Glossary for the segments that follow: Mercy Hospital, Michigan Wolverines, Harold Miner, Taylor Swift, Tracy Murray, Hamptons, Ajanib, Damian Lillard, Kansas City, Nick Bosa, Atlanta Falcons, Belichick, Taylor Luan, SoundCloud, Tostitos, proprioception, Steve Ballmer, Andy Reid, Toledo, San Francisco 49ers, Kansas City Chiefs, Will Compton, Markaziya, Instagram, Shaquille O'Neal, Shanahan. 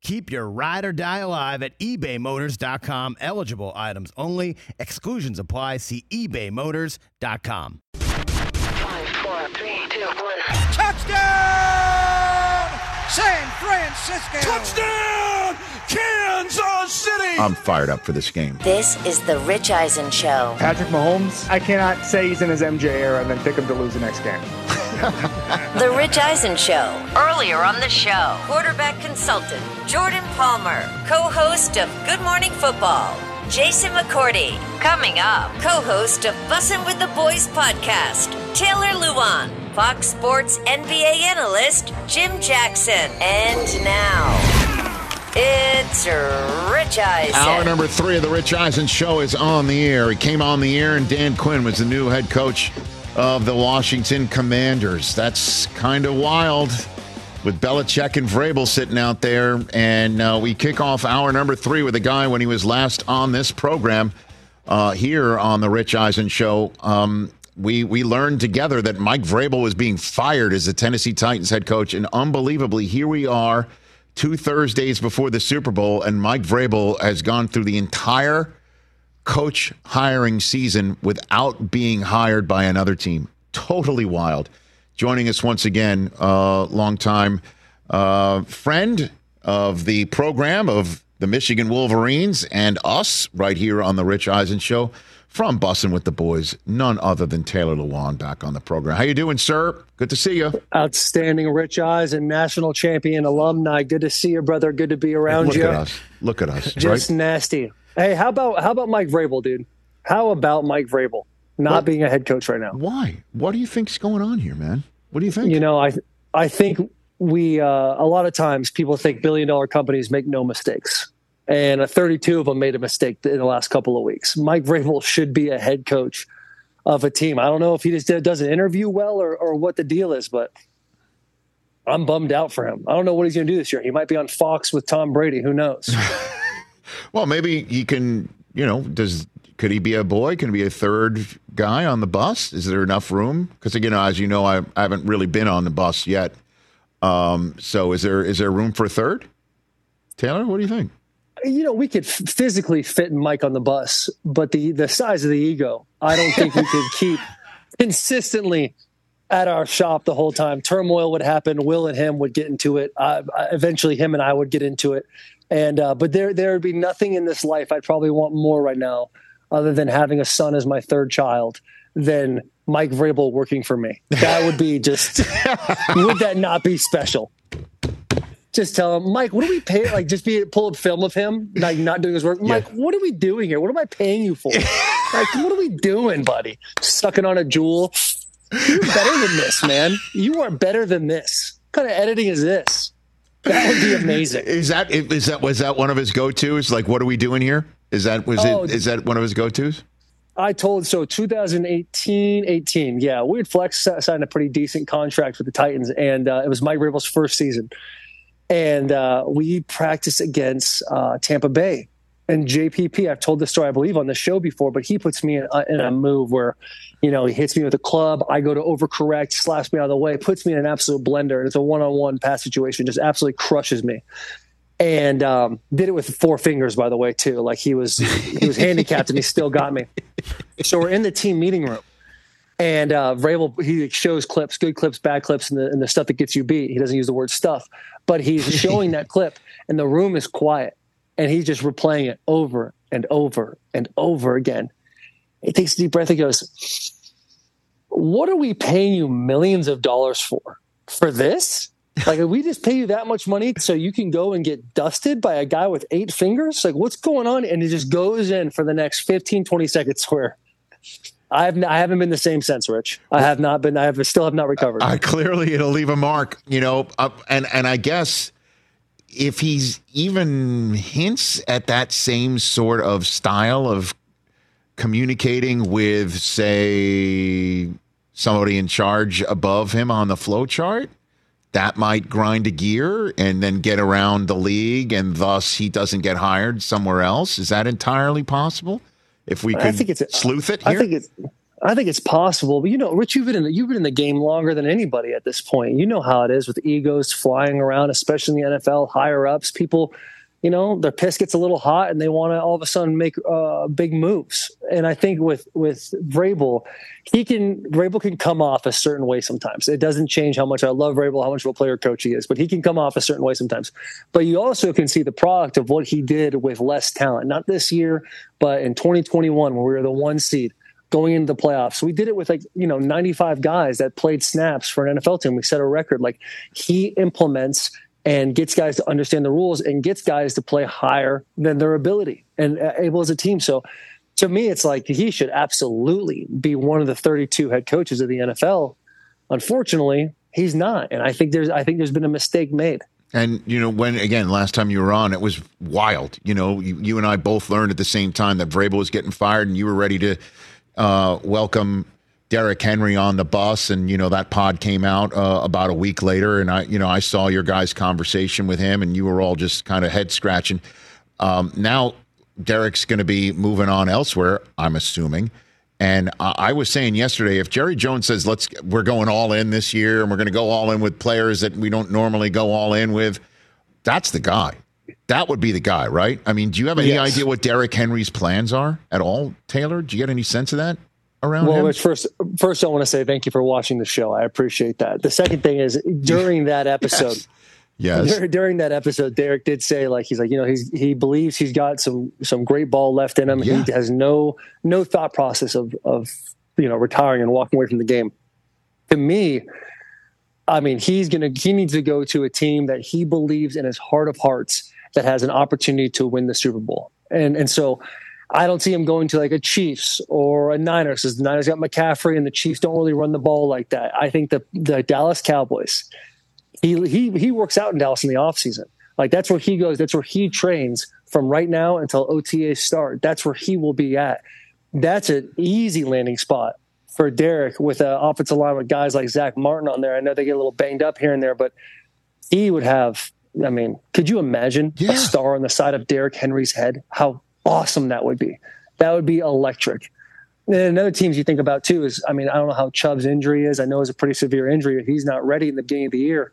Keep your ride or die alive at ebaymotors.com. Eligible items only. Exclusions apply. See ebaymotors.com. 5, 4, 3, 2, 1. Touchdown! San Francisco! Touchdown! Kansas City! I'm fired up for this game. This is the Rich Eisen Show. Patrick Mahomes, I cannot say he's in his MJ era and then pick him to lose the next game. The Rich Eisen Show. Earlier on the show, quarterback consultant Jordan Palmer, co-host of Good Morning Football, Jason McCourty. Coming up, co-host of Bussin' with the Boys podcast, Taylor Luan, Fox Sports NBA analyst Jim Jackson. And now, it's Rich Eisen. Hour number 3 of the Rich Eisen Show is on the air. It came on the air, and Dan Quinn was the new head coach of the Washington Commanders. That's kind of wild with Belichick and Vrabel sitting out there. And we kick off hour number 3 with a guy when he was last on this program here on the Rich Eisen Show. We learned together that Mike Vrabel was being fired as the Tennessee Titans head coach. And unbelievably, here we are 2 Thursdays before the Super Bowl, and Mike Vrabel has gone through the entire coach hiring season without being hired by another team. Totally wild. Joining us once again, longtime friend of the program, of the Michigan Wolverines and us right here on the Rich Eisen Show from Bussin' with the Boys, none other than Taylor Luan, back on the program. How you doing, sir? Good to see you. Outstanding, Rich Eisen, national champion alumni. Good to see you, brother. Good to be around you. Look at us. Look at us. Just right? Nasty. Hey, how about Mike Vrabel, dude? How about Mike Vrabel not being a head coach right now? Why? What do you think's going on here, man? What do you think? You know, I think we a lot of times people think billion-dollar companies make no mistakes, and 32 of them made a mistake in the last couple of weeks. Mike Vrabel should be a head coach of a team. I don't know if he just doesn't interview well or what the deal is, but I'm bummed out for him. I don't know what he's going to do this year. He might be on Fox with Tom Brady. Who knows? Well, maybe he can, could he be a boy? Can he be a third guy on the bus? Is there enough room? Because, again, as you know, I haven't really been on the bus yet. So is there room for a third? Taylor, what do you think? We could physically fit Mike on the bus, but the size of the ego, I don't think we could keep consistently at our shop the whole time. Turmoil would happen. Will and him would get into it. Eventually, him and I would get into it. And but there would be nothing in this life I'd probably want more right now, other than having a son as my third child, than Mike Vrabel working for me. That would be just. Would that not be special? Just tell him, Mike, what do we pay? Like, just pull up film of him, like not doing his work. Yeah. Mike, what are we doing here? What am I paying you for? Like, what are we doing, buddy? Sucking on a jewel. You're better than this, man. You are better than this. What kind of editing is this? That would be amazing. Was that one of his go-tos? Like, what are we doing here? Is that one of his go-tos? I told so. 2018, yeah. Weird Flex signed a pretty decent contract with the Titans, and it was Mike Vrabel's first season. And we practiced against Tampa Bay and JPP. I've told this story, I believe, on the show before, but he puts me in a move where, he hits me with a club. I go to overcorrect, slaps me out of the way, puts me in an absolute blender. And it's a one-on-one pass situation, just absolutely crushes me. And did it with 4 fingers, by the way, too. Like he was handicapped and he still got me. So we're in the team meeting room. And Vrabel, he shows clips, good clips, bad clips, and the stuff that gets you beat. He doesn't use the word stuff, but he's showing that clip, and the room is quiet. And he's just replaying it over and over and over again. He takes a deep breath and goes, what are we paying you millions of dollars for? For this? Like, we just pay you that much money so you can go and get dusted by a guy with 8 fingers? Like, what's going on? And it just goes in for the next 15, 20 seconds where I haven't been the same since, Rich. I have not been. I still have not recovered. Clearly, it'll leave a mark, and I guess if he's even hints at that same sort of style of communicating with, say, somebody in charge above him on the flow chart, that might grind a gear and then get around the league, and thus he doesn't get hired somewhere else. Is that entirely possible? If we could sleuth it here? I think it's possible, but Rich, you've been in the game longer than anybody at this point. You know how it is with egos flying around, especially in the NFL, higher ups. People, their piss gets a little hot, and they want to all of a sudden make big moves. And I think with Vrabel, Vrabel can come off a certain way sometimes. It doesn't change how much I love Vrabel, how much of a player coach he is, but he can come off a certain way sometimes. But you also can see the product of what he did with less talent, not this year, but in 2021 when we were the 1 seed. Going into the playoffs, we did it with 95 guys that played snaps for an NFL team. We set a record. He implements and gets guys to understand the rules and gets guys to play higher than their ability and able as a team. So, to me, it's he should absolutely be one of the 32 head coaches of the NFL. Unfortunately, he's not, and I think there's been a mistake made. And, when, again, last time you were on, it was wild. You and I both learned at the same time that Vrabel was getting fired, and you were ready to welcome Derrick Henry on the bus. And, that pod came out about a week later. And I saw your guys' conversation with him, and you were all just kind of head scratching. Now Derrick's going to be moving on elsewhere, I'm assuming. And I was saying yesterday, if Jerry Jones says, we're going all in this year, and we're going to go all in with players that we don't normally go all in with, that's the guy. That would be the guy, right? I mean, do you have any idea what Derrick Henry's plans are at all, Taylor? Do you get any sense of that around him? Well, first I want to say thank you for watching the show. I appreciate that. The second thing is during that episode, during that episode, Derrick did say he believes he's got some great ball left in him. Yeah. He has no thought process of retiring and walking away from the game. To me, he needs to go to a team that he believes in his heart of hearts that has an opportunity to win the Super Bowl. And so I don't see him going to a Chiefs or a Niners, because the Niners got McCaffrey and the Chiefs don't really run the ball like that. I think the Dallas Cowboys, he works out in Dallas in the offseason. That's where he goes. That's where he trains from right now until OTA start. That's where he will be at. That's an easy landing spot for Derrick with an offensive line with guys like Zach Martin on there. I know they get a little banged up here and there, but he would have... could you imagine a star on the side of Derrick Henry's head? How awesome that would be. That would be electric. And other teams you think about too is, I don't know how Chubb's injury is. I know it's a pretty severe injury. He's not ready in the beginning of the year.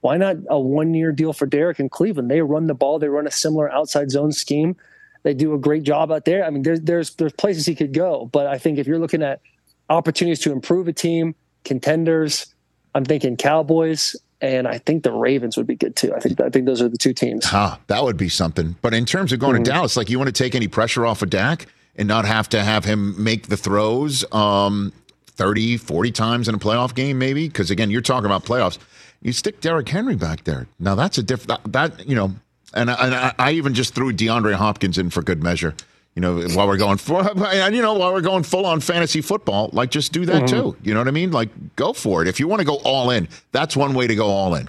Why not a 1-year deal for Derrick in Cleveland? They run the ball. They run a similar outside zone scheme. They do a great job out there. There's places he could go, but I think if you're looking at opportunities to improve a team, contenders, I'm thinking Cowboys. And I think the Ravens would be good too. I think those are the two teams. That would be something. But in terms of going to Dallas, you want to take any pressure off of Dak and not have to have him make the throws 30, 40 times in a playoff game maybe? Because, again, you're talking about playoffs. You stick Derrick Henry back there. Now, that's a different – I even just threw DeAndre Hopkins in for good measure, while we're going full on fantasy football, just do that too. You know what I mean? Go for it. If you want to go all in, that's one way to go all in.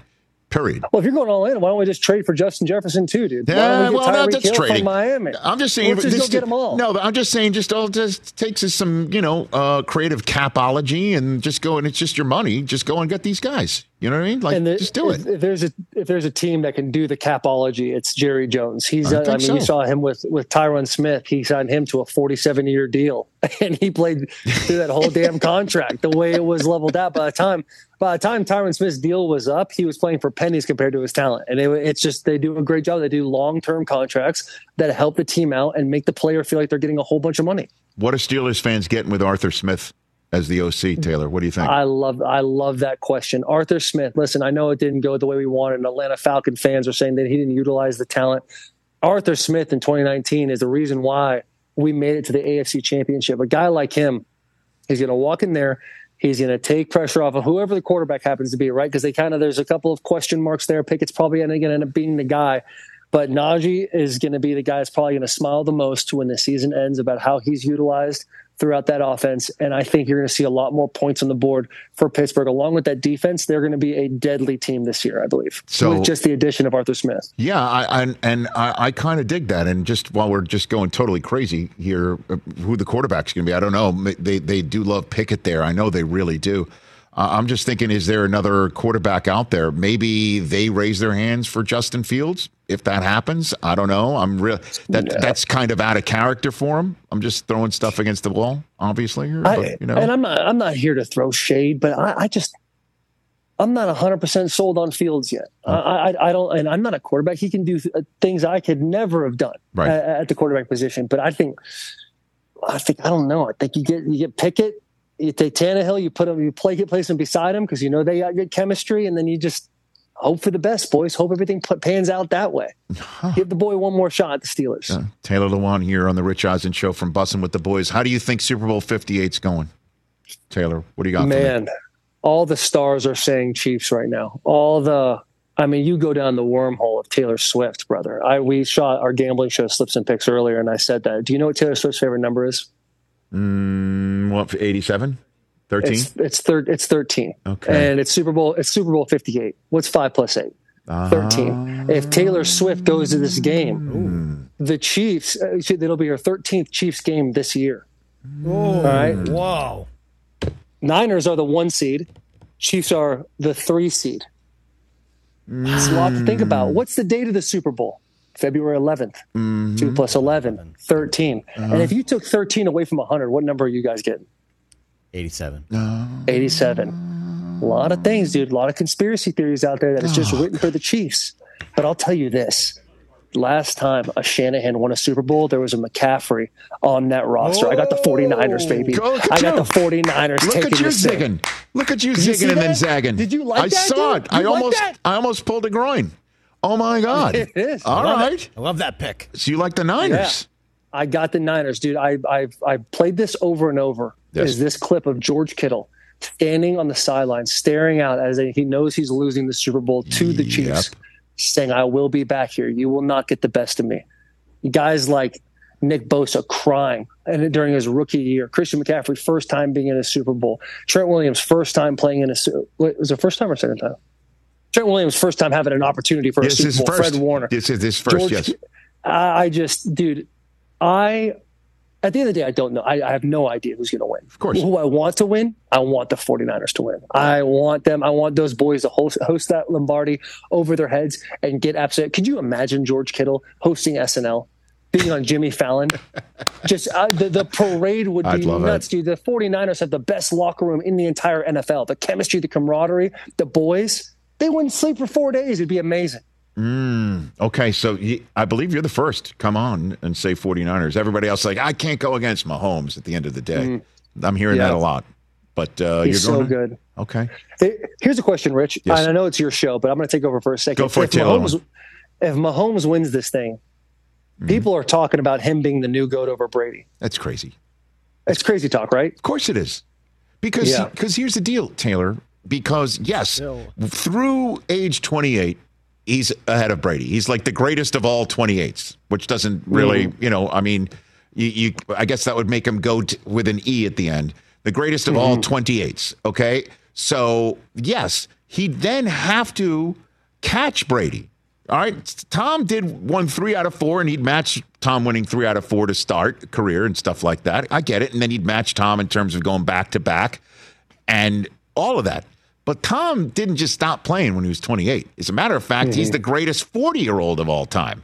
Period. Well, if you're going all in, why don't we just trade for Justin Jefferson too, dude? Yeah, that's Hill trading. From Miami. I'm just saying, let's just get them all. No, I'm just saying, just takes us some, creative capology and just go, and it's just your money. Just go and get these guys. You know what I mean? Just do it. If there's a team that can do the capology, it's Jerry Jones. You saw him with Tyron Smith. He signed him to a 47-year deal, and he played through that whole damn contract. The way it was leveled out by the time Tyron Smith's deal was up, he was playing for pennies compared to his talent. And it's just, they do a great job. They do long-term contracts that help the team out and make the player feel like they're getting a whole bunch of money. What are Steelers fans getting with Arthur Smith as the OC, Taylor? What do you think? I love that question. Arthur Smith, listen, I know it didn't go the way we wanted, and Atlanta Falcon fans are saying that he didn't utilize the talent. Arthur Smith in 2019 is the reason why we made it to the AFC Championship. A guy like him, he's going to walk in there. He's going to take pressure off of whoever the quarterback happens to be, right? Because there's a couple of question marks there. Pickett's probably going to end up being the guy. But Najee is going to be the guy that's probably going to smile the most when the season ends about how he's utilized throughout that offense. And I think you're going to see a lot more points on the board for Pittsburgh. Along with that defense, they're going to be a deadly team this year, I believe, so, with just the addition of Arthur Smith. Yeah, I kind of dig that. And just while we're just going totally crazy here, who the quarterback's going to be, I don't know. They do love Pickett there. I know they really do. I'm just thinking, is there another quarterback out there? Maybe they raise their hands for Justin Fields. If that happens, I don't know. That's kind of out of character for him. I'm just throwing stuff against the wall, obviously. And I'm not here to throw shade, but I'm not 100% sold on Fields yet. I don't, and I'm not a quarterback. He can do things I could never have done at the quarterback position. But I think I don't know. I think you get Pickett. You take Tannehill, you place him beside him because you know they got good chemistry, and then you just hope for the best, boys. Hope everything pans out that way. Huh. Give the boy one more shot at the Steelers. Taylor Lewan here on the Rich Eisen Show from Bussin' with the Boys. How do you think Super Bowl 58's going? Taylor, what do you got? Man, all the stars are saying Chiefs right now. You go down the wormhole of Taylor Swift, brother. We shot our gambling show Slips and Picks earlier, and I said that. Do you know what Taylor Swift's favorite number is? 87? 13? It's 13. Okay. And it's Super Bowl 58. What's 5 + 8? 13. If Taylor Swift goes to this game, the Chiefs, it'll be her 13th Chiefs game this year. Oh, all right. Wow. Niners are the 1 seed. Chiefs are the 3 seed. It's a lot to think about. What's the date of the Super Bowl? February 11th, 2 + 11, 13. And if you took 13 away from 100, what number are you guys getting? 87. 87. A lot of things, dude. A lot of conspiracy theories out there that is just written for the Chiefs. But I'll tell you this. Last time a Shanahan won a Super Bowl, there was a McCaffrey on that roster. I got the 49ers, baby. Look at you zigging and then zagging. Did you like that? I saw it. I almost pulled a groin. Oh, my God. It is. All right. I love that pick. So you like the Niners. Yeah. I got the Niners, dude. I played this over and over. Yes. Is this clip of George Kittle standing on the sideline, staring out as he knows he's losing the Super Bowl to the Chiefs, saying, I will be back here. You will not get the best of me. Guys like Nick Bosa crying and during his rookie year. Christian McCaffrey, first time being in a Super Bowl. Trent Williams, first time playing in a Super Bowl. Wait, was it first time or second time? Trent Williams, first time having an opportunity for a Super Bowl. First. Fred Warner. This is his first, George, yes. At the end of the day, I don't know. I have no idea who's going to win. Of course. Who I want to win, I want the 49ers to win. I want those boys to host that Lombardi over their heads and get absolute. Could you imagine George Kittle hosting SNL? Being on Jimmy Fallon, just the parade would be nuts, dude. The 49ers have the best locker room in the entire NFL. The chemistry, the camaraderie, the boys. They wouldn't sleep for 4 days. It'd be amazing. Okay, so I believe you're the first. Come on and say 49ers. Everybody else like, I can't go against Mahomes at the end of the day. I'm hearing that a lot. But he's you're going so good. Okay. Here's a question, Rich. Yes. And I know it's your show, but I'm going to take over for a second. Go for it, Taylor. If Mahomes wins this thing, people are talking about him being the new GOAT over Brady. That's crazy. It's crazy talk, right? Of course it is. Because here's the deal, Taylor. Because, yes, through age 28, he's ahead of Brady. He's like the greatest of all 28s, which doesn't really, I guess that would make him GOAT with an E at the end. The greatest of all 28s, okay? So, yes, he'd then have to catch Brady. All right, Tom did won 3 out of 4, and he'd match Tom winning 3 out of 4 to start career and stuff like that. I get it. And then he'd match Tom in terms of going back-to-back and all of that. But Tom didn't just stop playing when he was 28. As a matter of fact, he's the greatest 40-year-old of all time.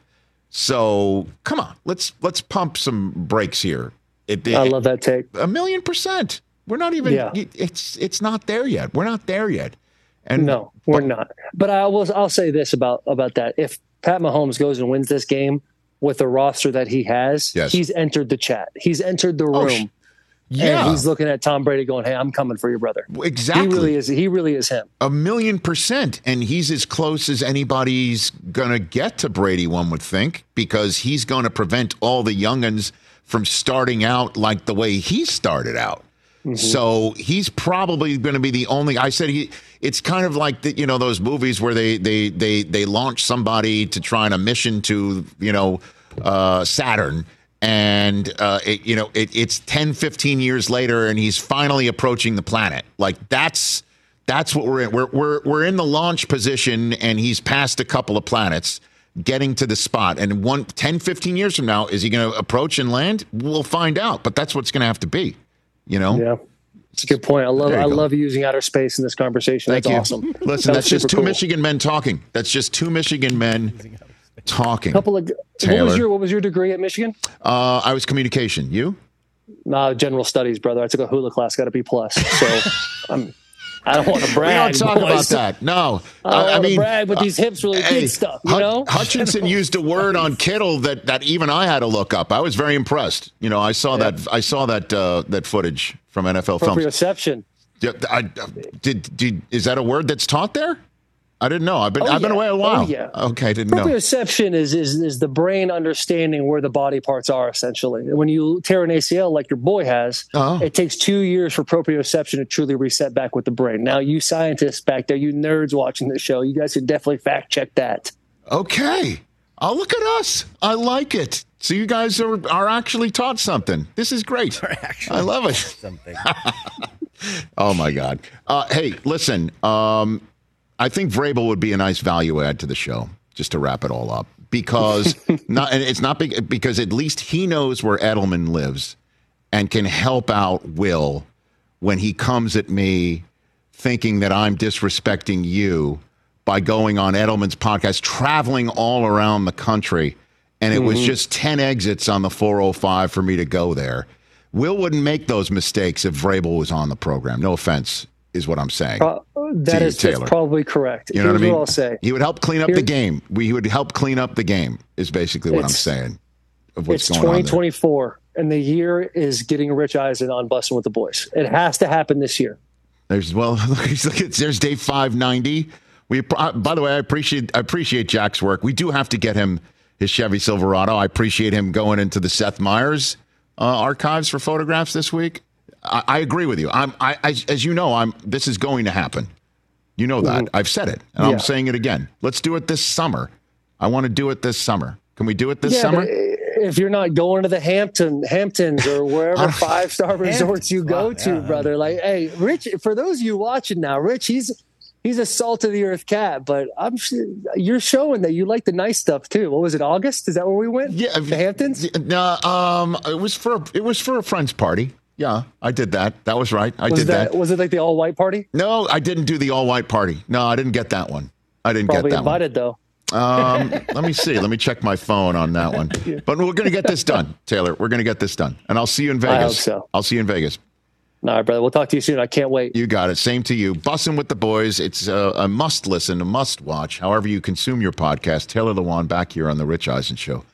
So, come on. Let's pump some brakes here. I love that take. 1,000,000%. We're not even it's not there yet. We're not there yet. And no, we're not. But I'll say this about that. If Pat Mahomes goes and wins this game with the roster that he has, he's entered the chat. He's entered the room. And he's looking at Tom Brady going, hey, I'm coming for you, brother. Exactly. He really is him. 1,000,000%. And he's as close as anybody's going to get to Brady, one would think, because he's going to prevent all the young'uns from starting out like the way he started out. Mm-hmm. So he's probably going to be the only. I said it's kind of like those movies where they launch somebody to try on a mission to Saturn. And, it's 10, 15 years later, and he's finally approaching the planet. Like, that's what we're in. We're in the launch position, and he's passed a couple of planets getting to the spot. And 10, 15 years from now, is he going to approach and land? We'll find out. But that's what's going to have to be, you know? Yeah. It's a good point. I love using outer space in this conversation. That's awesome. Listen, that's just two cool Michigan men talking. That's just two Michigan men talking. Taylor. What was your degree at Michigan? I was communication. You? No, general studies, brother. I took a hula class, got a B+. So I don't want to brag. We don't talk about that. No. I mean, brag, but these hips really did stuff, you know? Hutchinson used a word on Kittle that even I had to look up. I was very impressed. You know, I saw that footage from NFL films. Proprioception. Is that a word that's taught there? I didn't know. I've been away a while. Oh, yeah. Okay, I didn't know. Proprioception is the brain understanding where the body parts are, essentially. When you tear an ACL like your boy has, It takes 2 years for proprioception to truly reset back with the brain. Now, you scientists back there, you nerds watching this show, you guys should definitely fact check that. Okay. Oh, look at us. I like it. So you guys are actually taught something. This is great. I love it. Something. Oh, my God. Hey, listen, I think Vrabel would be a nice value add to the show, just to wrap it all up, because because at least he knows where Edelman lives and can help out Will when he comes at me thinking that I'm disrespecting you by going on Edelman's podcast, traveling all around the country. And it was just 10 exits on the 405 for me to go there. Will wouldn't make those mistakes if Vrabel was on the program. No offense is what I'm saying. That's probably correct. You know what I mean? I'll say. He would help clean up the game. He would help clean up the game is basically what I'm saying. Of what's going on there. It's 2024, and the year is getting Rich Eisen on Bussin' with the Boys. It has to happen this year. There's day 590. By the way, I appreciate Jack's work. We do have to get him his Chevy Silverado. I appreciate him going into the Seth Meyers archives for photographs this week. I agree with you. This is going to happen. You know that. I've said it, and I'm saying it again. Let's do it this summer. I want to do it this summer. Can we do it this summer? If you're not going to the Hamptons or wherever five-star resorts you go to, brother, like, hey, Rich, for those of you watching now, Rich, he's a salt-of-the-earth cat, but you're showing that you like the nice stuff, too. What was it, August? Is that where we went? Yeah. The Hamptons? No, it was for a friend's party. Yeah, I did that. That was right. I did that. Was it like the all-white party? No, I didn't do the all-white party. No, I didn't get that one. Probably invited, though. Let me see. Let me check my phone on that one. But we're going to get this done, Taylor. We're going to get this done. And I'll see you in Vegas. I hope so. I'll see you in Vegas. All right, brother. We'll talk to you soon. I can't wait. You got it. Same to you. Bussin' with the Boys. It's a must-listen, a must-watch, however you consume your podcast. Taylor Lewan back here on The Rich Eisen Show.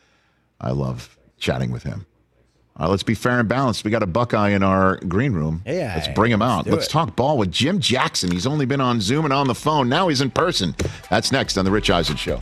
I love chatting with him. Let's be fair and balanced. We got a Buckeye in our green room. Yeah, let's bring him out. Let's talk ball with Jim Jackson. He's only been on Zoom and on the phone. Now he's in person. That's next on The Rich Eisen Show.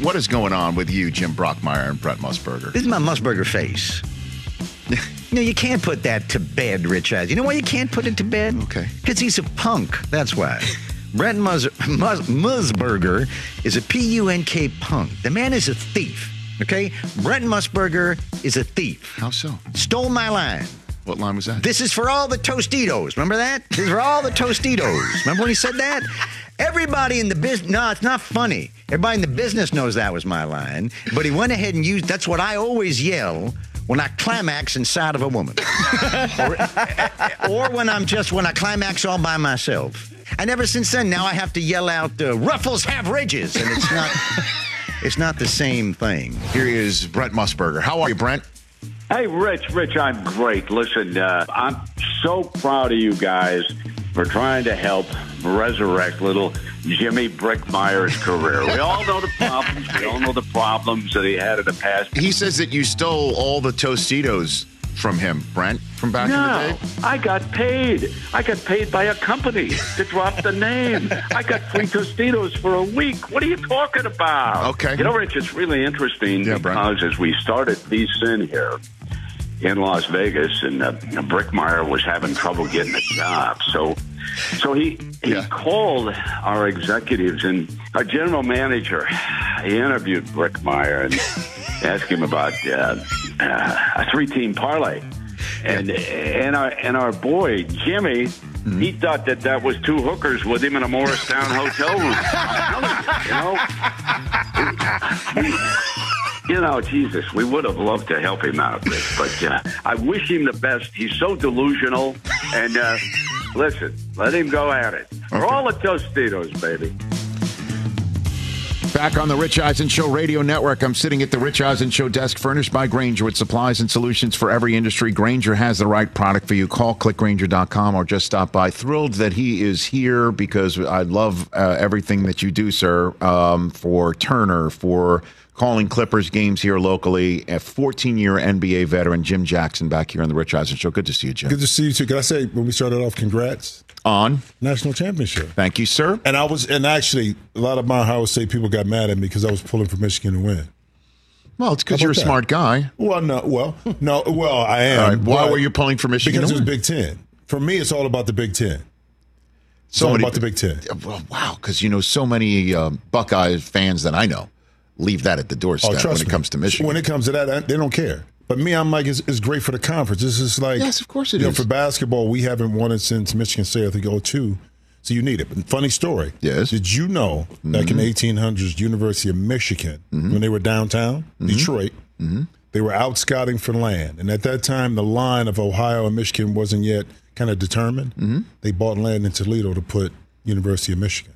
What is going on with you, Jim Brockmire and Brett Musburger? This is my Musburger face. No, you can't put that to bed, Rich Eisen. You know why you can't put it to bed? Okay. Because he's a punk. That's why. Brett Musburger is a P-U-N-K punk. The man is a thief, okay? Brett Musburger is a thief. How so? Stole my line. What line was that? This is for all the Tostitos. Remember that? This is for all the Tostitos. Remember when he said that? Everybody in the business... No, it's not funny. Everybody in the business knows that was my line. But he went ahead and used... That's what I always yell when I climax inside of a woman. or when I climax all by myself. And ever since then, now I have to yell out, Ruffles have ridges. And it's not... it's not the same thing. Here is Brett Musburger. How are you, Brent? Hey, Rich, I'm great. Listen, I'm so proud of you guys for trying to help resurrect little Jimmy Brickmeyer's career. We all know the problems. We all know the problems that he had in the past. He says that you stole all the Tostitos from him, Brent, from back in the day? No, I got paid. I got paid by a company to drop the name. I got free Tostitos for a week. What are you talking about? Okay. You know, Rich, it's really interesting because Brent, as we started VSiN here in Las Vegas, and Brickmeyer was having trouble getting a job, so he called our executives, and our general manager, he interviewed Brickmeyer and asked him about a three-team parlay, and our boy Jimmy, he thought that was two hookers with him in a Morristown hotel room. Jesus, we would have loved to help him out, Rich, but I wish him the best. He's so delusional, and listen, let him go at it. Okay. For all the Tostitos, baby. Back on the Rich Eisen Show Radio Network, I'm sitting at the Rich Eisen Show desk furnished by Grainger with supplies and solutions for every industry. Grainger has the right product for you. Call clickgrainger.com or just stop by. Thrilled that he is here because I love everything that you do, sir, for Turner, for calling Clippers games here locally. A 14-year NBA veteran, Jim Jackson, back here on the Rich Eisen Show. Good to see you, Jim. Good to see you, too. Can I say, when we started off, congrats on national championship. Thank you, sir. And actually, a lot of my Ohio State people got mad at me because I was pulling for Michigan to win. Well, it's because you're a smart guy. Well, I am. Right. Why were you pulling for Michigan? Because it was Big Ten. For me, it's all about the Big Ten. It's all about the Big Ten. Wow, because so many Buckeye fans that I know leave that at the doorstep when it comes to Michigan. When it comes to that, they don't care. But me, I'm like, it's great for the conference. This is like, yes, of course it is. For basketball, we haven't won it since Michigan State, I think, 02. So you need it. But funny story. Yes. Did you know back in the 1800s, University of Michigan, when they were downtown Detroit, they were out scouting for land. And at that time, the line of Ohio and Michigan wasn't yet kind of determined. They bought land in Toledo to put University of Michigan.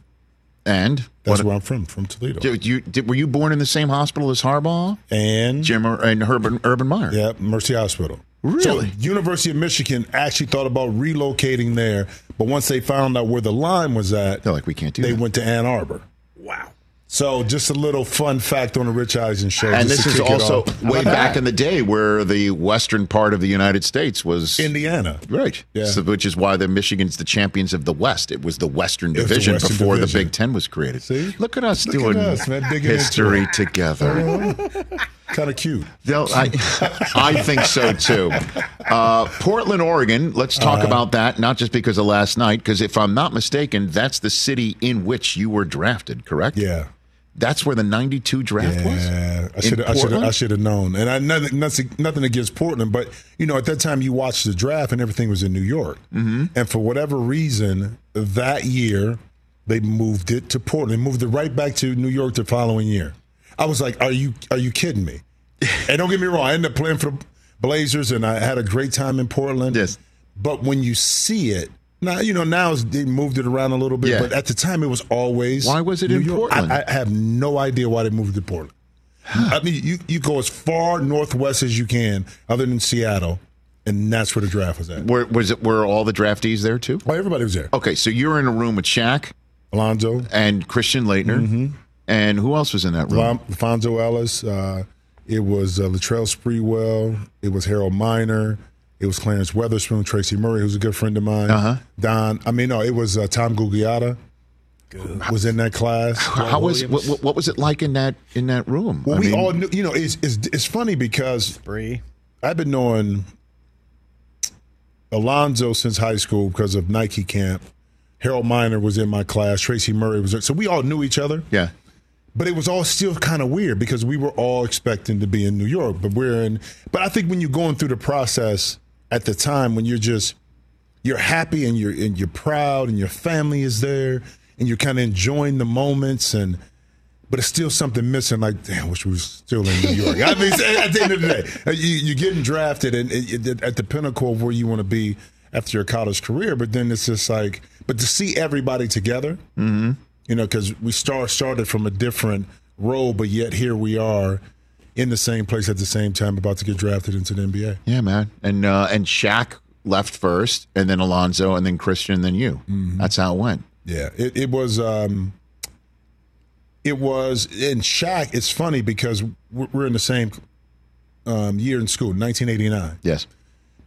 And that's where I'm from Toledo. Were you born in the same hospital as Harbaugh and Jim and Urban Meyer? Yeah, Mercy Hospital. Really? So University of Michigan actually thought about relocating there, but once they found out where the line was at, they're like, we can't do that. They went to Ann Arbor. Wow. So just a little fun fact on the Rich Eisen Show. And this is also way back in the day where the western part of the United States was Indiana. Right. Yeah. So, which is why the Michigan's the champions of the West. It was the Western Division before the Big Ten was created. See? Look at us doing history together. Kind of cute. I think so, too. Portland, Oregon. Let's talk about that, not just because of last night, because if I'm not mistaken, that's the city in which you were drafted, correct? Yeah. That's where the 92 draft was? Yeah, I should have known. And nothing against Portland, but, at that time you watched the draft and everything was in New York. And for whatever reason, that year they moved it to Portland. They moved it right back to New York the following year. I was like, are you kidding me? And don't get me wrong, I ended up playing for the Blazers, and I had a great time in Portland. Yes. But when you see it, now, you know, now they moved it around a little bit, but at the time it was always. Why was it in Portland? I have no idea why they moved to Portland. I mean, you go as far northwest as you can, other than Seattle, and that's where the draft was at. Were all the draftees there, too? Oh, everybody was there. Okay, so you were in a room with Shaq, Alonzo, and Christian Laettner. Mm-hmm. And who else was in that room? Alfonso Ellis. It was Latrell Sprewell. It was Harold Miner. It was Clarence Weatherspoon, Tracy Murray, who's a good friend of mine. Uh-huh. Don. I mean, no, it was Tom Gugliotta was in that class. How was what was it like in that room? Well, we all knew. You know, it's funny because Spree. I've been knowing Alonzo since high school because of Nike camp. Harold Miner was in my class. Tracy Murray was there. So we all knew each other. Yeah. But it was all still kind of weird because we were all expecting to be in New York, but but I think when you're going through the process at the time, when you're happy and you're proud and your family is there and you're kind of enjoying the moments, but it's still something missing. Like, damn, I wish we were still in New York. I mean, at the end of the day, you're getting drafted and at the pinnacle of where you want to be after your college career. But then it's just like, but to see everybody together. Mm-hmm. You know, because we started from a different role, but yet here we are in the same place at the same time about to get drafted into the NBA. Yeah, man. And Shaq left first, and then Alonzo, and then Christian, and then you. Mm-hmm. That's how it went. Yeah, it was, and Shaq, it's funny because we're in the same year in school, 1989. Yes.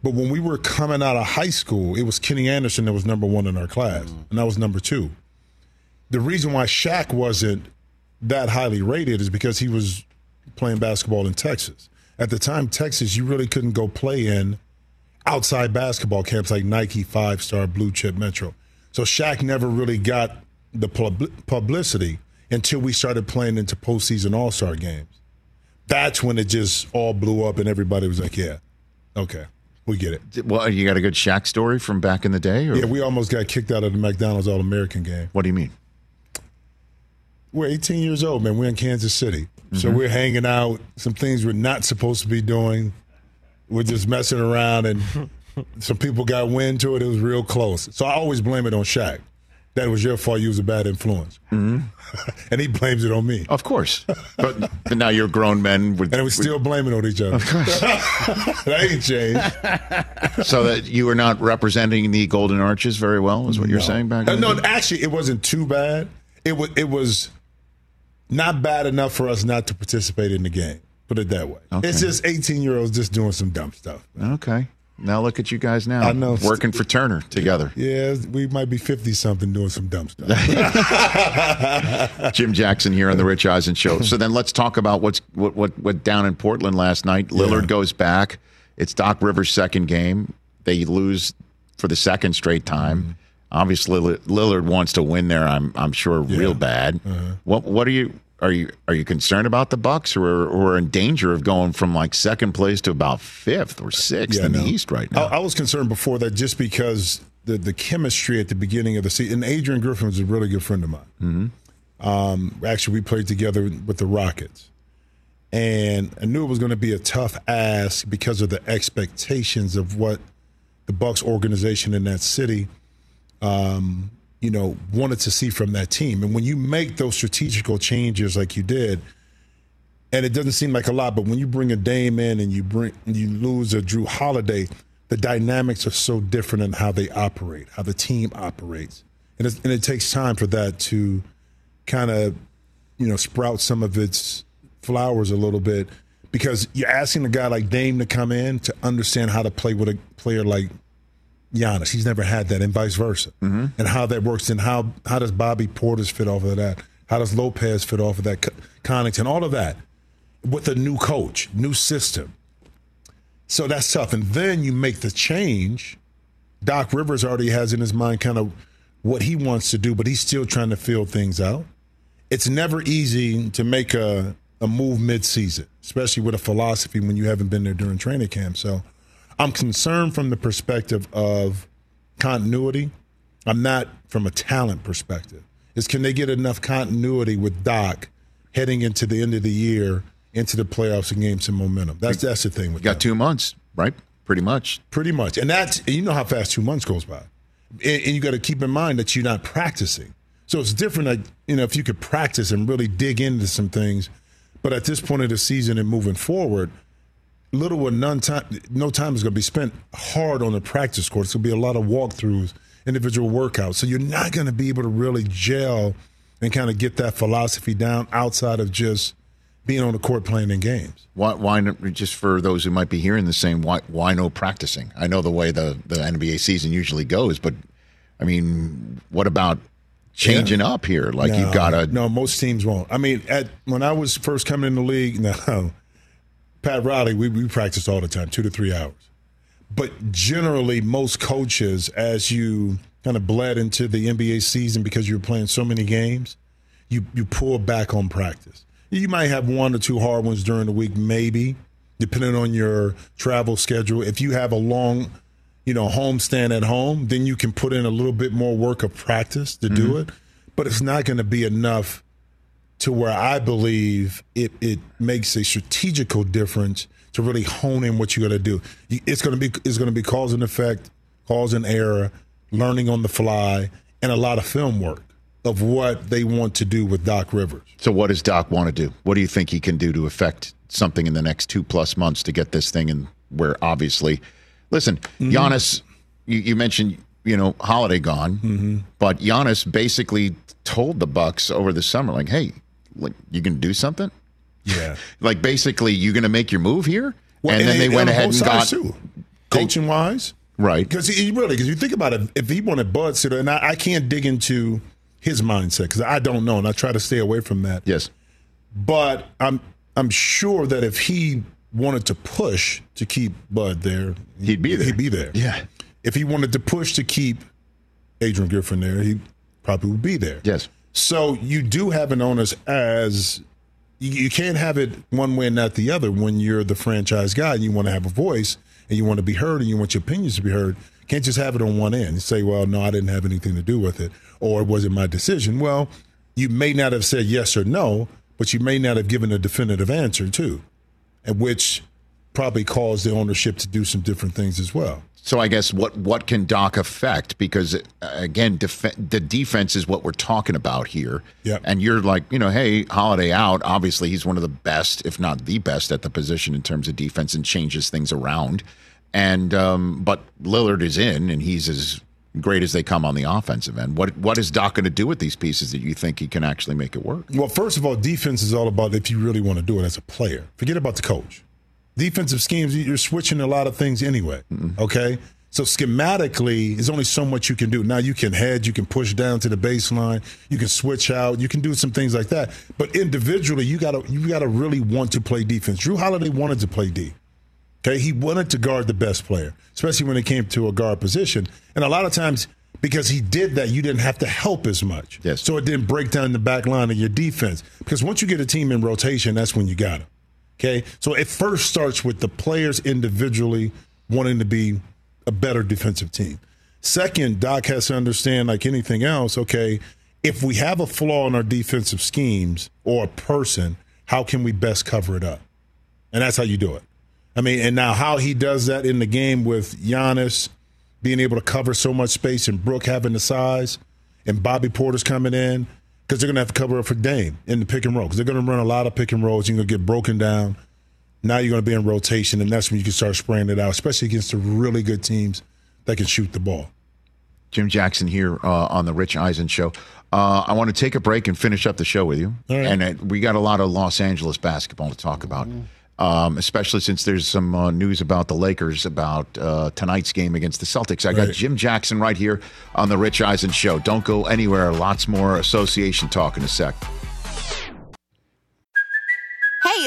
But when we were coming out of high school, it was Kenny Anderson that was number one in our class, mm-hmm. and I was number two. The reason why Shaq wasn't that highly rated is because he was playing basketball in Texas. At the time, Texas, you really couldn't go play in outside basketball camps like Nike, five-star, blue-chip, Metro. So Shaq never really got the publicity until we started playing into postseason all-star games. That's when it just all blew up and everybody was like, yeah, okay. We get it. Well, you got a good Shaq story from back in the day? Or? Yeah, we almost got kicked out of the McDonald's All-American game. What do you mean? We're 18 years old, man. We're in Kansas City. Mm-hmm. So we're hanging out. Some things we're not supposed to be doing. We're just messing around, and some people got wind to it. It was real close. So I always blame it on Shaq. That was your fault. You was a bad influence. Mm-hmm. And he blames it on me. Of course. But now you're grown men. And we still blame it on each other. Of course. That ain't changed. So that you were not representing the Golden Arches very well is what you're saying back then? No, actually, it wasn't too bad. It was not bad enough for us not to participate in the game. Put it that way. Okay. It's just 18-year-olds just doing some dumb stuff. Man. Okay. Now look at you guys now. I know. Working for Turner together. Yeah, we might be 50-something doing some dumb stuff. Jim Jackson here on the Rich Eisen Show. So then let's talk about what went down in Portland last night. Lillard goes back. It's Doc Rivers' second game. They lose for the second straight time. Mm-hmm. Obviously, Lillard wants to win there. I'm sure real bad. Uh-huh. What are you concerned about the Bucks or in danger of going from like second place to about fifth or sixth in the East right now? I was concerned before that just because the chemistry at the beginning of the season. And Adrian Griffin was a really good friend of mine. Mm-hmm. Actually, we played together with the Rockets, and I knew it was going to be a tough ask because of the expectations of what the Bucks organization in that city. You know, wanted to see from that team. And when you make those strategical changes like you did, and it doesn't seem like a lot, but when you bring a Dame in and you lose a Drew Holiday, the dynamics are so different in how they operate, how the team operates. And it takes time for that to kind of, you know, sprout some of its flowers a little bit because you're asking a guy like Dame to come in to understand how to play with a player like Giannis, he's never had that, and vice versa. Mm-hmm. And how that works, and how does Bobby Portis fit off of that? How does Lopez fit off of that? Connington, all of that with a new coach, new system. So that's tough. And then you make the change. Doc Rivers already has in his mind kind of what he wants to do, but he's still trying to feel things out. It's never easy to make a move mid-season, especially with a philosophy when you haven't been there during training camp. So I'm concerned from the perspective of continuity. I'm not from a talent perspective. It's can they get enough continuity with Doc heading into the end of the year, into the playoffs and gain some momentum? That's the thing with that. You got 2 months, right? Pretty much. And that's, you know how fast 2 months goes by. And you got to keep in mind that you're not practicing. So it's different, like, you know, if you could practice and really dig into some things. But at this point of the season and moving forward, little or none time, no time is going to be spent hard on the practice court. It's going to be a lot of walkthroughs, individual workouts. So you're not going to be able to really gel and kind of get that philosophy down outside of just being on the court playing in games. Why just for those who might be hearing the same, why no practicing? I know the way the NBA season usually goes, but, I mean, what about changing up here? Like, you've got to... No, most teams won't. I mean, when I was first coming in the league, Pat Riley, we practiced all the time, 2 to 3 hours. But generally, most coaches, as you kind of bled into the NBA season because you were playing so many games, you pull back on practice. You might have one or two hard ones during the week, maybe, depending on your travel schedule. If you have a long, homestand at home, then you can put in a little bit more work of practice to do it. But it's not going to be enough to where I believe it makes a strategical difference to really hone in what you got to do. It's going to be cause and effect, cause and error, learning on the fly, and a lot of film work of what they want to do with Doc Rivers. So what does Doc want to do? What do you think he can do to affect something in the next 2+ months to get this thing in where, obviously, listen, Giannis, you mentioned, Holiday gone, but Giannis basically told the Bucks over the summer, like, hey, you can do something? Yeah. Like, basically, you're going to make your move here? Well, and then they went ahead and got... Coaching-wise? Right. Because you think about it, if he wanted Bud Sitter, and I can't dig into his mindset because I don't know, and I try to stay away from that. Yes. But I'm sure that if he wanted to push to keep Bud there, he'd be there. Yeah. If he wanted to push to keep Adrian Griffin there, he probably would be there. Yes. So you do have an onus as you can't have it one way and not the other when you're the franchise guy and you want to have a voice and you want to be heard and you want your opinions to be heard. Can't just have it on one end and say, well, no, I didn't have anything to do with it or it wasn't my decision. Well, you may not have said yes or no, but you may not have given a definitive answer too, and which probably caused the ownership to do some different things as well. So I guess what can Doc affect? Because, again, the defense is what we're talking about here. Yep. And you're like, hey, Holiday out. Obviously, he's one of the best, if not the best, at the position in terms of defense and changes things around. And but Lillard is in, and he's as great as they come on the offensive end. What is Doc going to do with these pieces that you think he can actually make it work? Well, first of all, defense is all about if you really want to do it as a player. Forget about the coach. Defensive schemes, you're switching a lot of things anyway, okay? So schematically, there's only so much you can do. Now you can hedge, you can push down to the baseline, you can switch out, you can do some things like that. But individually, you gotta really want to play defense. Drew Holiday wanted to play D, okay? He wanted to guard the best player, especially when it came to a guard position. And a lot of times, because he did that, you didn't have to help as much. Yes. So it didn't break down the back line of your defense. Because once you get a team in rotation, that's when you got them. Okay, so it first starts with the players individually wanting to be a better defensive team. Second, Doc has to understand, like anything else, okay, if we have a flaw in our defensive schemes or a person, how can we best cover it up? And that's how you do it. I mean, and now how he does that in the game with Giannis being able to cover so much space and Brooke having the size and Bobby Porter's coming in, because they're going to have to cover up for Dame in the pick and roll. Because they're going to run a lot of pick and rolls. You're going to get broken down. Now you're going to be in rotation, and that's when you can start spraying it out, especially against the really good teams that can shoot the ball. Jim Jackson here on the Rich Eisen Show. I want to take a break and finish up the show with you. All right. And we got a lot of Los Angeles basketball to talk about, especially since there's some news about the Lakers about tonight's game against the Celtics. I got Jim Jackson right here on the Rich Eisen Show. Don't go anywhere. Lots more association talk in a sec. Hey,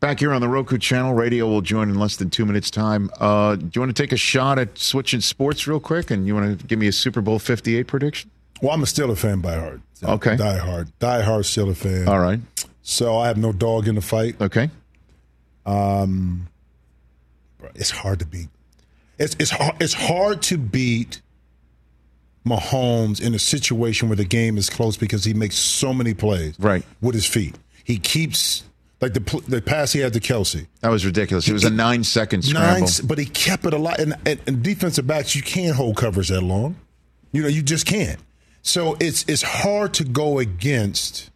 Back here on the Roku channel, radio will join in less than 2 minutes' time. Do you want to take a shot at switching sports real quick, and you want to give me a Super Bowl 58 prediction? Well, I'm a Steelers fan by heart. Okay. Die hard Steelers fan. All right. So I have no dog in the fight. Okay. It's hard to beat. It's hard to beat Mahomes in a situation where the game is close because he makes so many plays. Right. With his feet, he keeps. Like the pass he had to Kelsey. That was ridiculous. It was a 9-second scramble. But he kept it alive. And defensive backs, you can't hold covers that long. You know, you just can't. So it's hard to go against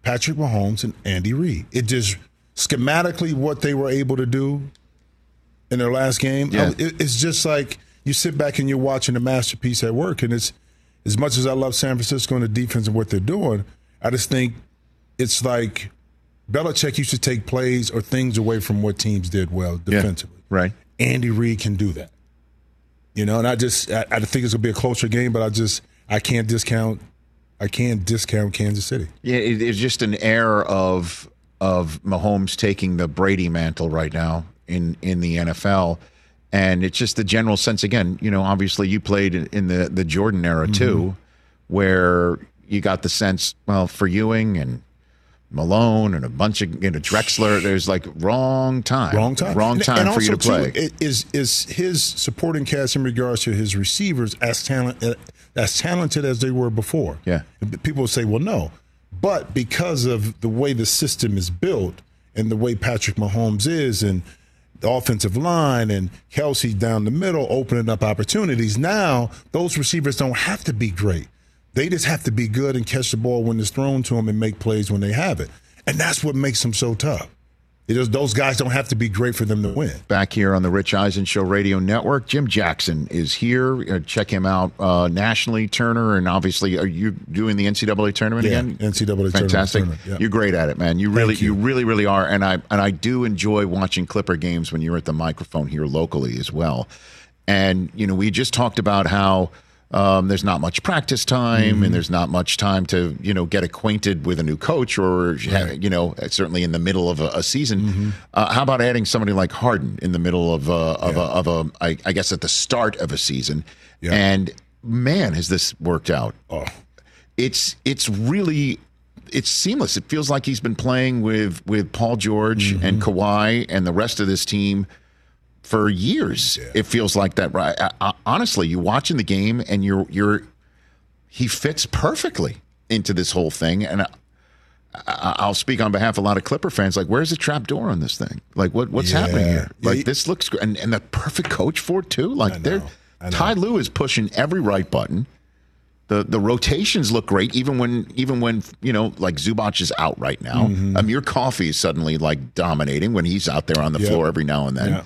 Patrick Mahomes and Andy Reid. It just, schematically, what they were able to do in their last game, yeah. It's just like you sit back and you're watching a masterpiece at work. And it's as much as I love San Francisco and the defense and what they're doing, I just think it's like Belichick used to take plays or things away from what teams did well defensively. Yeah, right. Andy Reid can do that. You know, and I think it's going to be a closer game, but I can't discount Kansas City. Yeah, it's just an air of Mahomes taking the Brady mantle right now in the NFL. And it's just the general sense, again, you know, obviously you played in the Jordan era too, mm-hmm. where you got the sense, well, for Ewing and Malone and a bunch of Drexler, there's like wrong time and for you to play. Too, is his supporting cast in regards to his receivers as talented as they were before? Yeah, people say, well, no, but because of the way the system is built and the way Patrick Mahomes is and the offensive line and Kelsey down the middle opening up opportunities, now those receivers don't have to be great. They just have to be good and catch the ball when it's thrown to them and make plays when they have it. And that's what makes them so tough. Those guys don't have to be great for them to win. Back here on the Rich Eisen Show Radio Network, Jim Jackson is here. Check him out nationally, Turner, and obviously, are you doing the NCAA tournament again? NCAA Fantastic. Tournament. Yeah. You're great at it, man. You really are. And I do enjoy watching Clipper games when you're at the microphone here locally as well. And, you know, we just talked about how there's not much practice time, mm-hmm. and there's not much time to, you know, get acquainted with a new coach or, you know, certainly in the middle of a season. Mm-hmm. How about adding somebody like Harden in the middle of, I guess, at the start of a season? Yeah. And man, has this worked out? Oh. It's seamless. It feels like he's been playing with Paul George mm-hmm. and Kawhi and the rest of this team for years. Yeah. It feels like that, right? Honestly, you're watching the game and he fits perfectly into this whole thing. And I'll speak on behalf of a lot of Clipper fans. Like, where's the trap door on this thing? Like, what's happening here? Like, this looks great. And the perfect coach for it, too. Like, Ty Lue is pushing every right button. The rotations look great, even when you know, like Zubac is out right now. Mm-hmm. Amir Coffey is suddenly like dominating when he's out there on the floor every now and then. Yeah.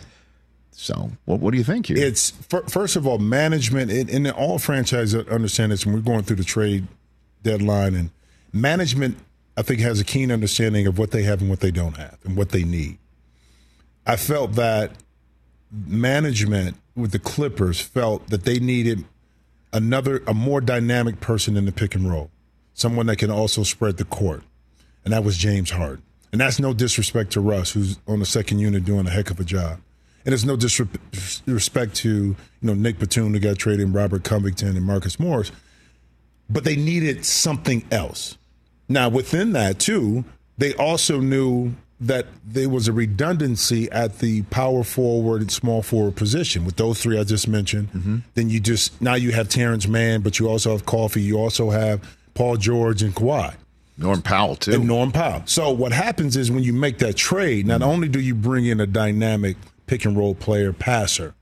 So, what do you think here? It's, first of all, management, and all franchises understand this when we're going through the trade deadline, and management, I think, has a keen understanding of what they have and what they don't have and what they need. I felt that management with the Clippers felt that they needed a more dynamic person in the pick and roll, someone that can also spread the court, and that was James Harden. And that's no disrespect to Russ, who's on the second unit doing a heck of a job. And there's no disrespect to, you know, Nick Batum, who got traded, and Robert Covington and Marcus Morris, but they needed something else. Now, within that, too, they also knew that there was a redundancy at the power forward and small forward position with those three I just mentioned. Mm-hmm. Then now you have Terrence Mann, but you also have Coffey. You also have Paul George and Kawhi. Norm Powell, too. And Norm Powell. So what happens is when you make that trade, not only do you bring in a dynamic pick-and-roll player, passer,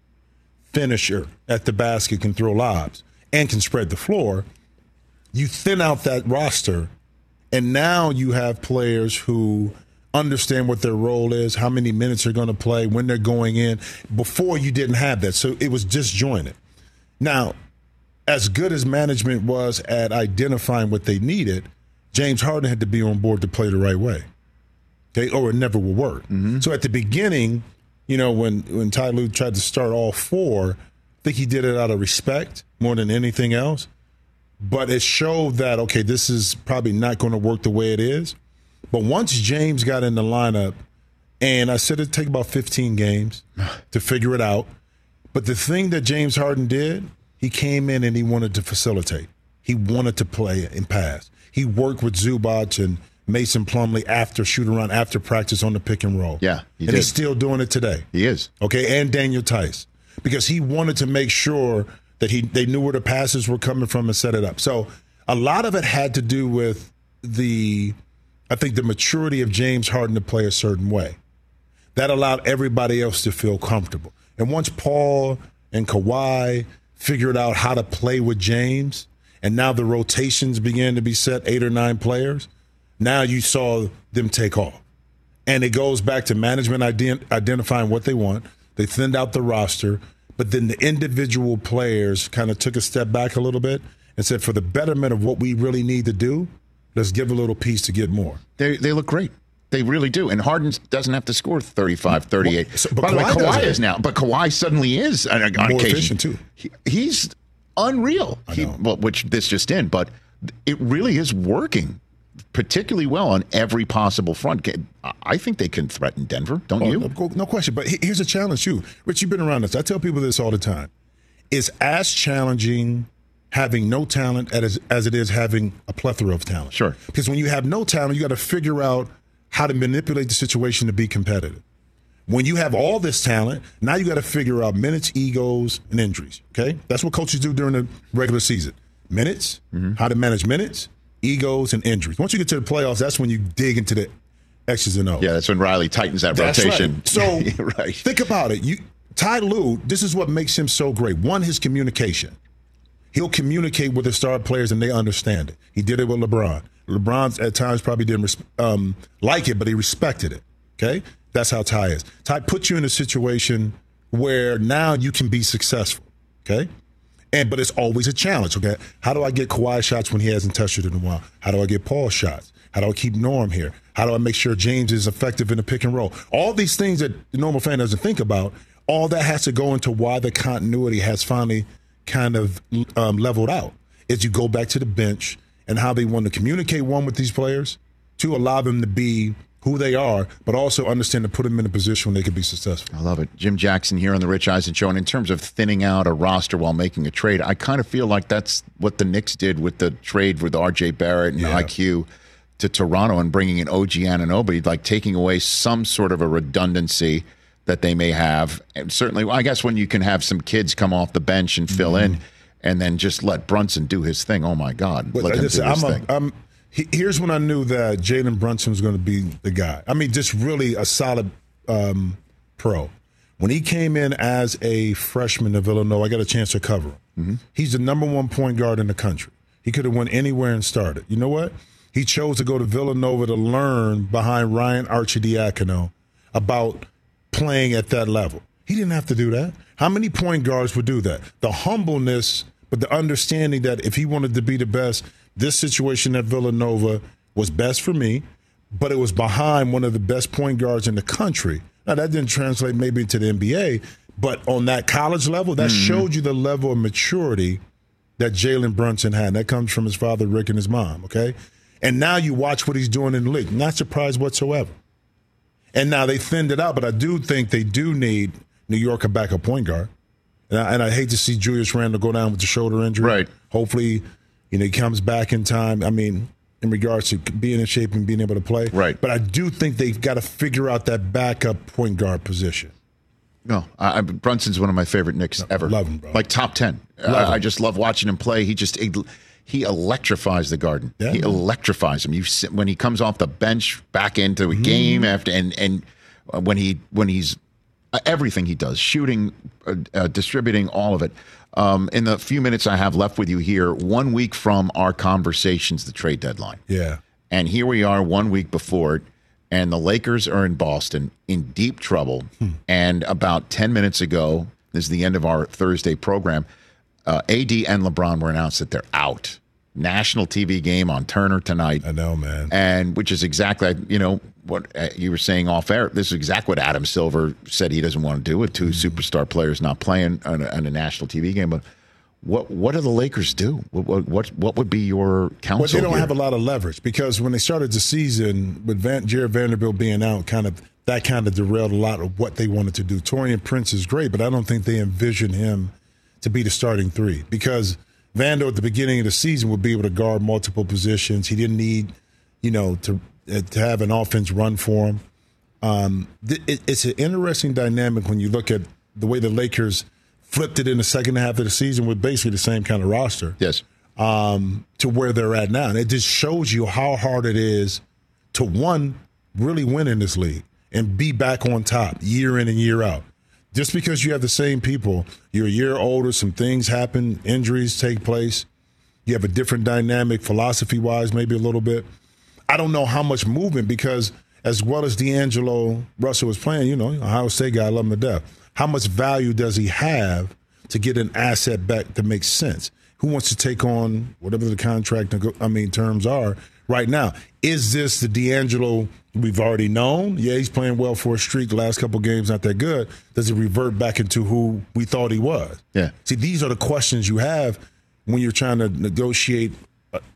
finisher at the basket, can throw lobs, and can spread the floor, you thin out that roster, and now you have players who understand what their role is, how many minutes they're going to play, when they're going in. Before, you didn't have that, so it was disjointed. Now, as good as management was at identifying what they needed, James Harden had to be on board to play the right way, okay, or it never will work. Mm-hmm. So at the beginning, you know, when Ty Lue tried to start all four, I think he did it out of respect more than anything else. But it showed that, okay, this is probably not going to work the way it is. But once James got in the lineup, and I said it'd take about 15 games to figure it out. But the thing that James Harden did, he came in and he wanted to facilitate. He wanted to play and pass. He worked with Zubac and Mason Plumlee after shoot-around, after practice on the pick and roll. Yeah, he did. He's still doing it today. He is. Okay, and Daniel Tice. Because he wanted to make sure that they knew where the passes were coming from and set it up. So a lot of it had to do with the maturity of James Harden to play a certain way. That allowed everybody else to feel comfortable. And once Paul and Kawhi figured out how to play with James, and now the rotations began to be set, 8 or 9 players, now you saw them take off. And it goes back to management identifying what they want. They thinned out the roster, but then the individual players kind of took a step back a little bit and said, for the betterment of what we really need to do, let's give a little piece to get more. They look great. They really do. And Harden doesn't have to score 35, 38. Well, but by the way, Kawhi is now. But Kawhi suddenly is on occasion. More efficient, too. He's unreal. Which this just in. But it really is working particularly well on every possible front. I think they can threaten Denver, don't you? No question. But here's a challenge, too. Rich, you've been around this. I tell people this all the time. It's as challenging having no talent as it is having a plethora of talent. Sure. Because when you have no talent, you got to figure out how to manipulate the situation to be competitive. When you have all this talent, now you got to figure out minutes, egos, and injuries, okay? That's what coaches do during the regular season. Minutes, how to manage minutes, egos, and injuries. Once you get to the playoffs, that's when you dig into the X's and O's. Yeah, that's when Riley tightens that rotation. Right. So right. Think about it. Ty Lue, this is what makes him so great. One, his communication. He'll communicate with the star players, and they understand it. He did it with LeBron. LeBron at times probably didn't like it, but he respected it, okay? That's how Ty is. Ty puts you in a situation where now you can be successful, okay? But it's always a challenge, okay? How do I get Kawhi shots when he hasn't touched it in a while? How do I get Paul shots? How do I keep Norm here? How do I make sure James is effective in the pick and roll? All these things that the normal fan doesn't think about, all that has to go into why the continuity has finally kind of leveled out as you go back to the bench and how they want to communicate, one, with these players, to allow them to be who they are, but also understand to put them in a position where they could be successful. I love it. Jim Jackson here on the Rich Eisen Show. And in terms of thinning out a roster while making a trade, I kind of feel like that's what the Knicks did with the trade with R.J. Barrett and IQ to Toronto and bringing in OG Anunoby, like taking away some sort of a redundancy that they may have. And certainly, I guess when you can have some kids come off the bench and fill in and then just let Brunson do his thing. Oh, my God. Here's when I knew that Jalen Brunson was going to be the guy. I mean, just really a solid pro. When he came in as a freshman of Villanova, I got a chance to cover him. Mm-hmm. He's the #1 point guard in the country. He could have went anywhere and started. You know what? He chose to go to Villanova to learn behind Ryan Arcidiacono about playing at that level. He didn't have to do that. How many point guards would do that? The humbleness, but the understanding that if he wanted to be the best, this situation at Villanova was best for me, but it was behind one of the best point guards in the country. Now, that didn't translate maybe into the NBA, but on that college level, that showed you the level of maturity that Jalen Brunson had. And that comes from his father, Rick, and his mom, okay? And now you watch what he's doing in the league. Not surprised whatsoever. And now they thinned it out, but I do think they do need New York a backup point guard. And I hate to see Julius Randle go down with the shoulder injury. Right. Hopefully, he comes back in time. I mean, in regards to being in shape and being able to play. Right. But I do think they've got to figure out that backup point guard position. No, Brunson's one of my favorite Knicks ever. Love him, bro. Like top 10. I just love watching him play. He electrifies the Garden. Yeah. He electrifies him. When he comes off the bench back into a game after, and when he's everything he does, shooting, distributing, all of it. In the few minutes I have left with you here, 1 week from our conversations, the trade deadline. Yeah, and here we are 1 week before it, and the Lakers are in Boston in deep trouble. And about 10 minutes ago, this is the end of our Thursday program, AD and LeBron were announced that they're out. National TV game on Turner tonight. I know, man. And which is exactly, you know, what you were saying off air. This is exactly what Adam Silver said he doesn't want to do with two superstar players not playing on a national TV game. But what do the Lakers do? What would be your counsel? Well, they don't have a lot of leverage because when they started the season with Jared Vanderbilt being out, that derailed a lot of what they wanted to do. Taurean Prince is great, but I don't think they envision him to be the starting three because Vando at the beginning of the season would be able to guard multiple positions. He didn't need, to have an offense run for him. It's an interesting dynamic when you look at the way the Lakers flipped it in the second half of the season with basically the same kind of roster. Yes. To where they're at now. And it just shows you how hard it is to, one, really win in this league and be back on top year in and year out. Just because you have the same people, you're a year older, some things happen, injuries take place, you have a different dynamic philosophy-wise maybe a little bit. I don't know how much movement because as well as D'Angelo Russell was playing, Ohio State guy, I love him to death. How much value does he have to get an asset back that makes sense? Who wants to take on whatever the contract terms are right now? Is this the D'Angelo we've already known? Yeah, he's playing well for a streak. The last couple games not that good. Does it revert back into who we thought he was? Yeah. See, these are the questions you have when you're trying to negotiate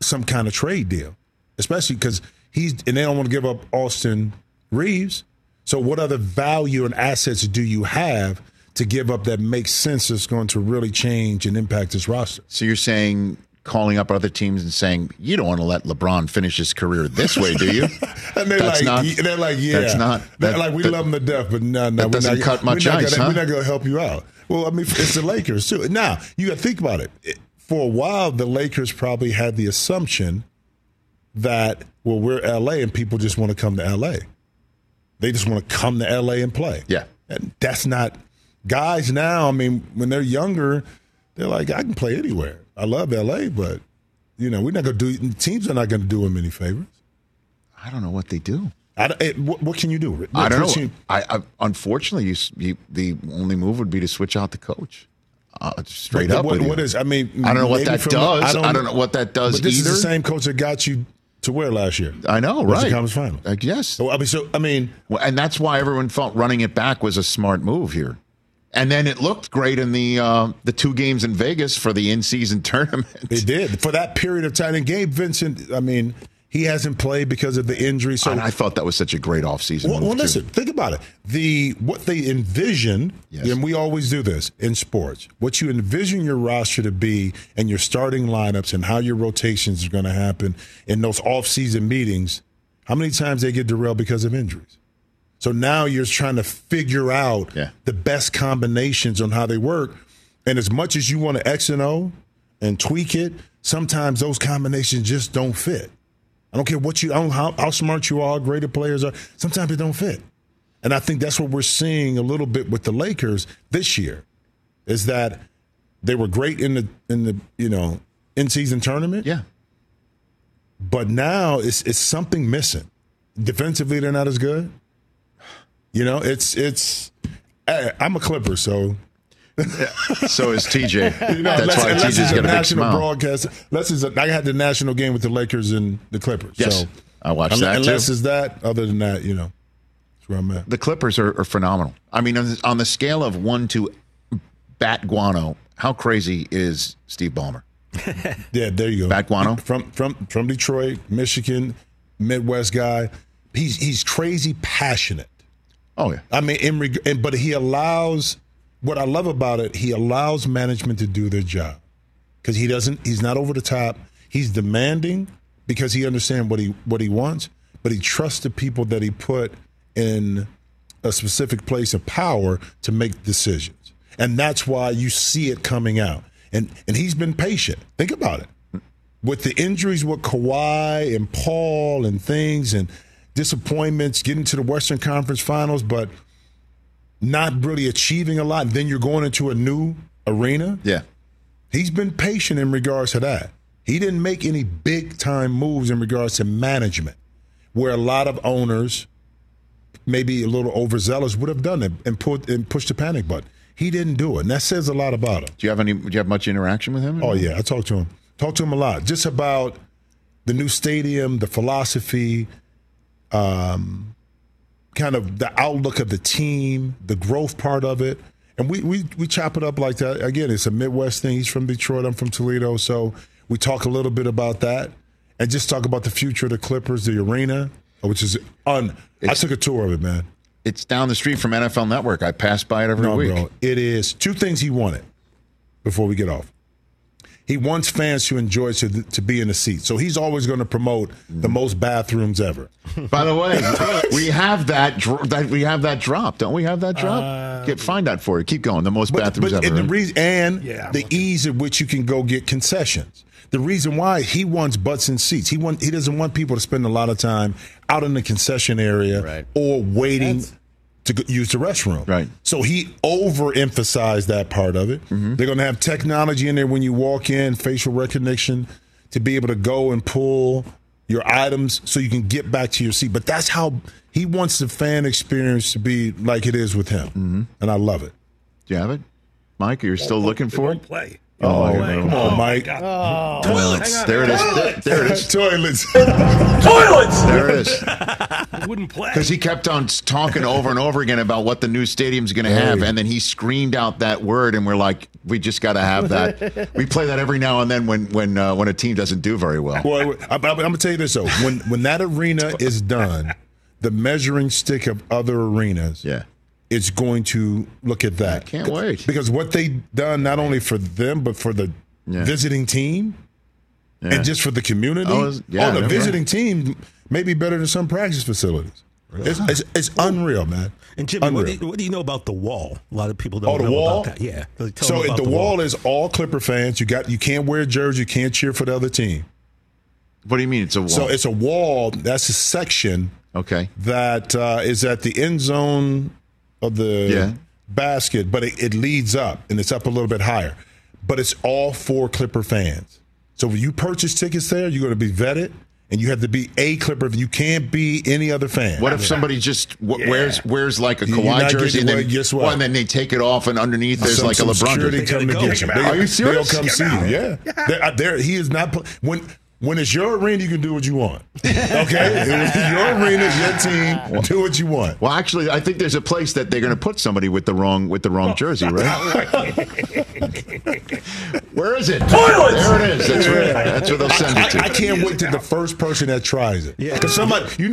some kind of trade deal, especially because they don't want to give up Austin Reeves. So what other value and assets do you have to give up that makes sense that's going to really change and impact this roster? So you're saying calling up other teams and saying, you don't want to let LeBron finish his career this way, do you? And they're like, yeah. We love him to death, but no. That doesn't cut much ice, huh? We're not going to help you out. Well, it's the Lakers, too. Now, you got to think about it. For a while, the Lakers probably had the assumption that, well, we're L.A. and people just want to come to L.A. They just want to come to L.A. and play. Yeah. And that's not – guys now, when they're younger, they're like, I can play anywhere. I love L.A., but, we're not going to do – teams are not going to do them any favors. I don't know what they do. What can you do? I don't know. Unfortunately, the only move would be to switch out the coach. Straight up. I don't know what that does. I don't know what that does either. But this is the same coach that got you to where last year? I know, right? The conference final. Yes. And that's why everyone felt running it back was a smart move here. And then it looked great in the two games in Vegas for the in-season tournament. It did. For that period of time. And Gabe Vincent, he hasn't played because of the injury. So, and I thought that was such a great offseason. Well, listen, think about it. What they envision, yes. And we always do this in sports, what you envision your roster to be and your starting lineups and how your rotations are going to happen in those off-season meetings, how many times they get derailed because of injuries? So now you're trying to figure out the best combinations on how they work. And as much as you want to X and O and tweak it, sometimes those combinations just don't fit. I don't care how smart you are, greater players are. Sometimes they don't fit. And I think that's what we're seeing a little bit with the Lakers this year is that they were great in the in-season tournament. Yeah. But now it's something missing. Defensively, they're not as good. I'm a Clipper, so. So is TJ. That's why TJ's got a big smile. I had the national game with the Lakers and the Clippers. Yes, so, I watched that too. Unless it's that, other than that, that's where I'm at. The Clippers are phenomenal. On the scale of 1 to Bat Guano, how crazy is Steve Ballmer? Yeah, there you go. Bat Guano? From Detroit, Michigan, Midwest guy. He's crazy passionate. Oh, yeah. But he allows, what I love about it, he allows management to do their job because he's not over the top. He's demanding because he understands what he wants, but he trusts the people that he put in a specific place of power to make decisions. And that's why you see it coming out. And he's been patient. Think about it. With the injuries with Kawhi and Paul and things and disappointments, getting to the Western Conference Finals, but not really achieving a lot. And then you're going into a new arena. Yeah. He's been patient in regards to that. He didn't make any big-time moves in regards to management, where a lot of owners maybe a little overzealous would have done it and pushed the panic button. He didn't do it, and that says a lot about him. Do you have much interaction with him? Oh yeah, I talked to him. Talked to him a lot, just about the new stadium, the philosophy, kind of the outlook of the team, the growth part of it. And we chop it up like that. Again, it's a Midwest thing. He's from Detroit. I'm from Toledo. So we talk a little bit about that and just talk about the future of the Clippers, the arena, which is I took a tour of it, man. It's down the street from NFL Network. I pass by it every week. Bro, it is two things he wanted before we get off. He wants fans to enjoy to be in the seat. So he's always going to promote the most bathrooms ever. By the way, we have that drop. Don't we have that drop? Find that for you. Keep going. The most bathrooms ever. And the ease at which you can go get concessions. The reason why he wants butts in seats. He doesn't want people to spend a lot of time out in the concession area or waiting to use the restroom. Right. So he overemphasized that part of it. Mm-hmm. They're going to have technology in there when you walk in, facial recognition, to be able to go and pull your items so you can get back to your seat. But that's how he wants the fan experience to be like it is with him. Mm-hmm. And I love it. Do you have it? Mike, are you still looking for it? Play. Oh, Mike. Oh. Toilets. There it is. There it is. Toilets. Toilets. There it is. It wouldn't play. Because he kept on talking over and over again about what the new stadium's going to have, and then he screamed out that word, and we're like, we just got to have that. We play that every now and then when a team doesn't do very well. Well, I'm going to tell you this, though. When that arena is done, the measuring stick of other arenas. Yeah. It's going to look at that. I can't wait. Because what they've done, not only for them, but for the visiting team and just for the community. The visiting team may be better than some practice facilities. Really? It's unreal, man. And, Jimmy, what do you know about the wall? A lot of people don't know about that. Yeah. So the wall is all Clipper fans. You can't wear a jersey. You can't cheer for the other team. What do you mean it's a wall? So it's a wall. That's a section that is at the end zone of the basket, but it leads up, and it's up a little bit higher. But it's all for Clipper fans. So when you purchase tickets there, you're going to be vetted, and you have to be a Clipper. You can't be any other fan. What if somebody just wears like a Kawhi jersey, and then they take it off, and underneath there's like a LeBron jersey? Come to get you. Are you serious? They'll come see you. Yeah. He is not When it's your arena, you can do what you want. Okay? Your arena is your team. Do what you want. Well, actually, I think there's a place that they're going to put somebody with the wrong jersey, right? Where is it? Toilets! There it is. That's where they'll send it to. I can't wait to the first person that tries it. Yeah. Because somebody's going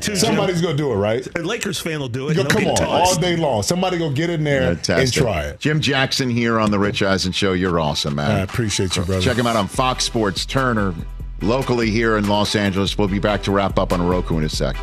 to do it, right? A Lakers fan will do it. Come on, all day long. Somebody go get in there and try it. Jim Jackson here on The Rich Eisen Show. You're awesome, man. I appreciate you, brother. Check him out on Fox Sports, Turner, locally here in Los Angeles. We'll be back to wrap up on Roku in a sec.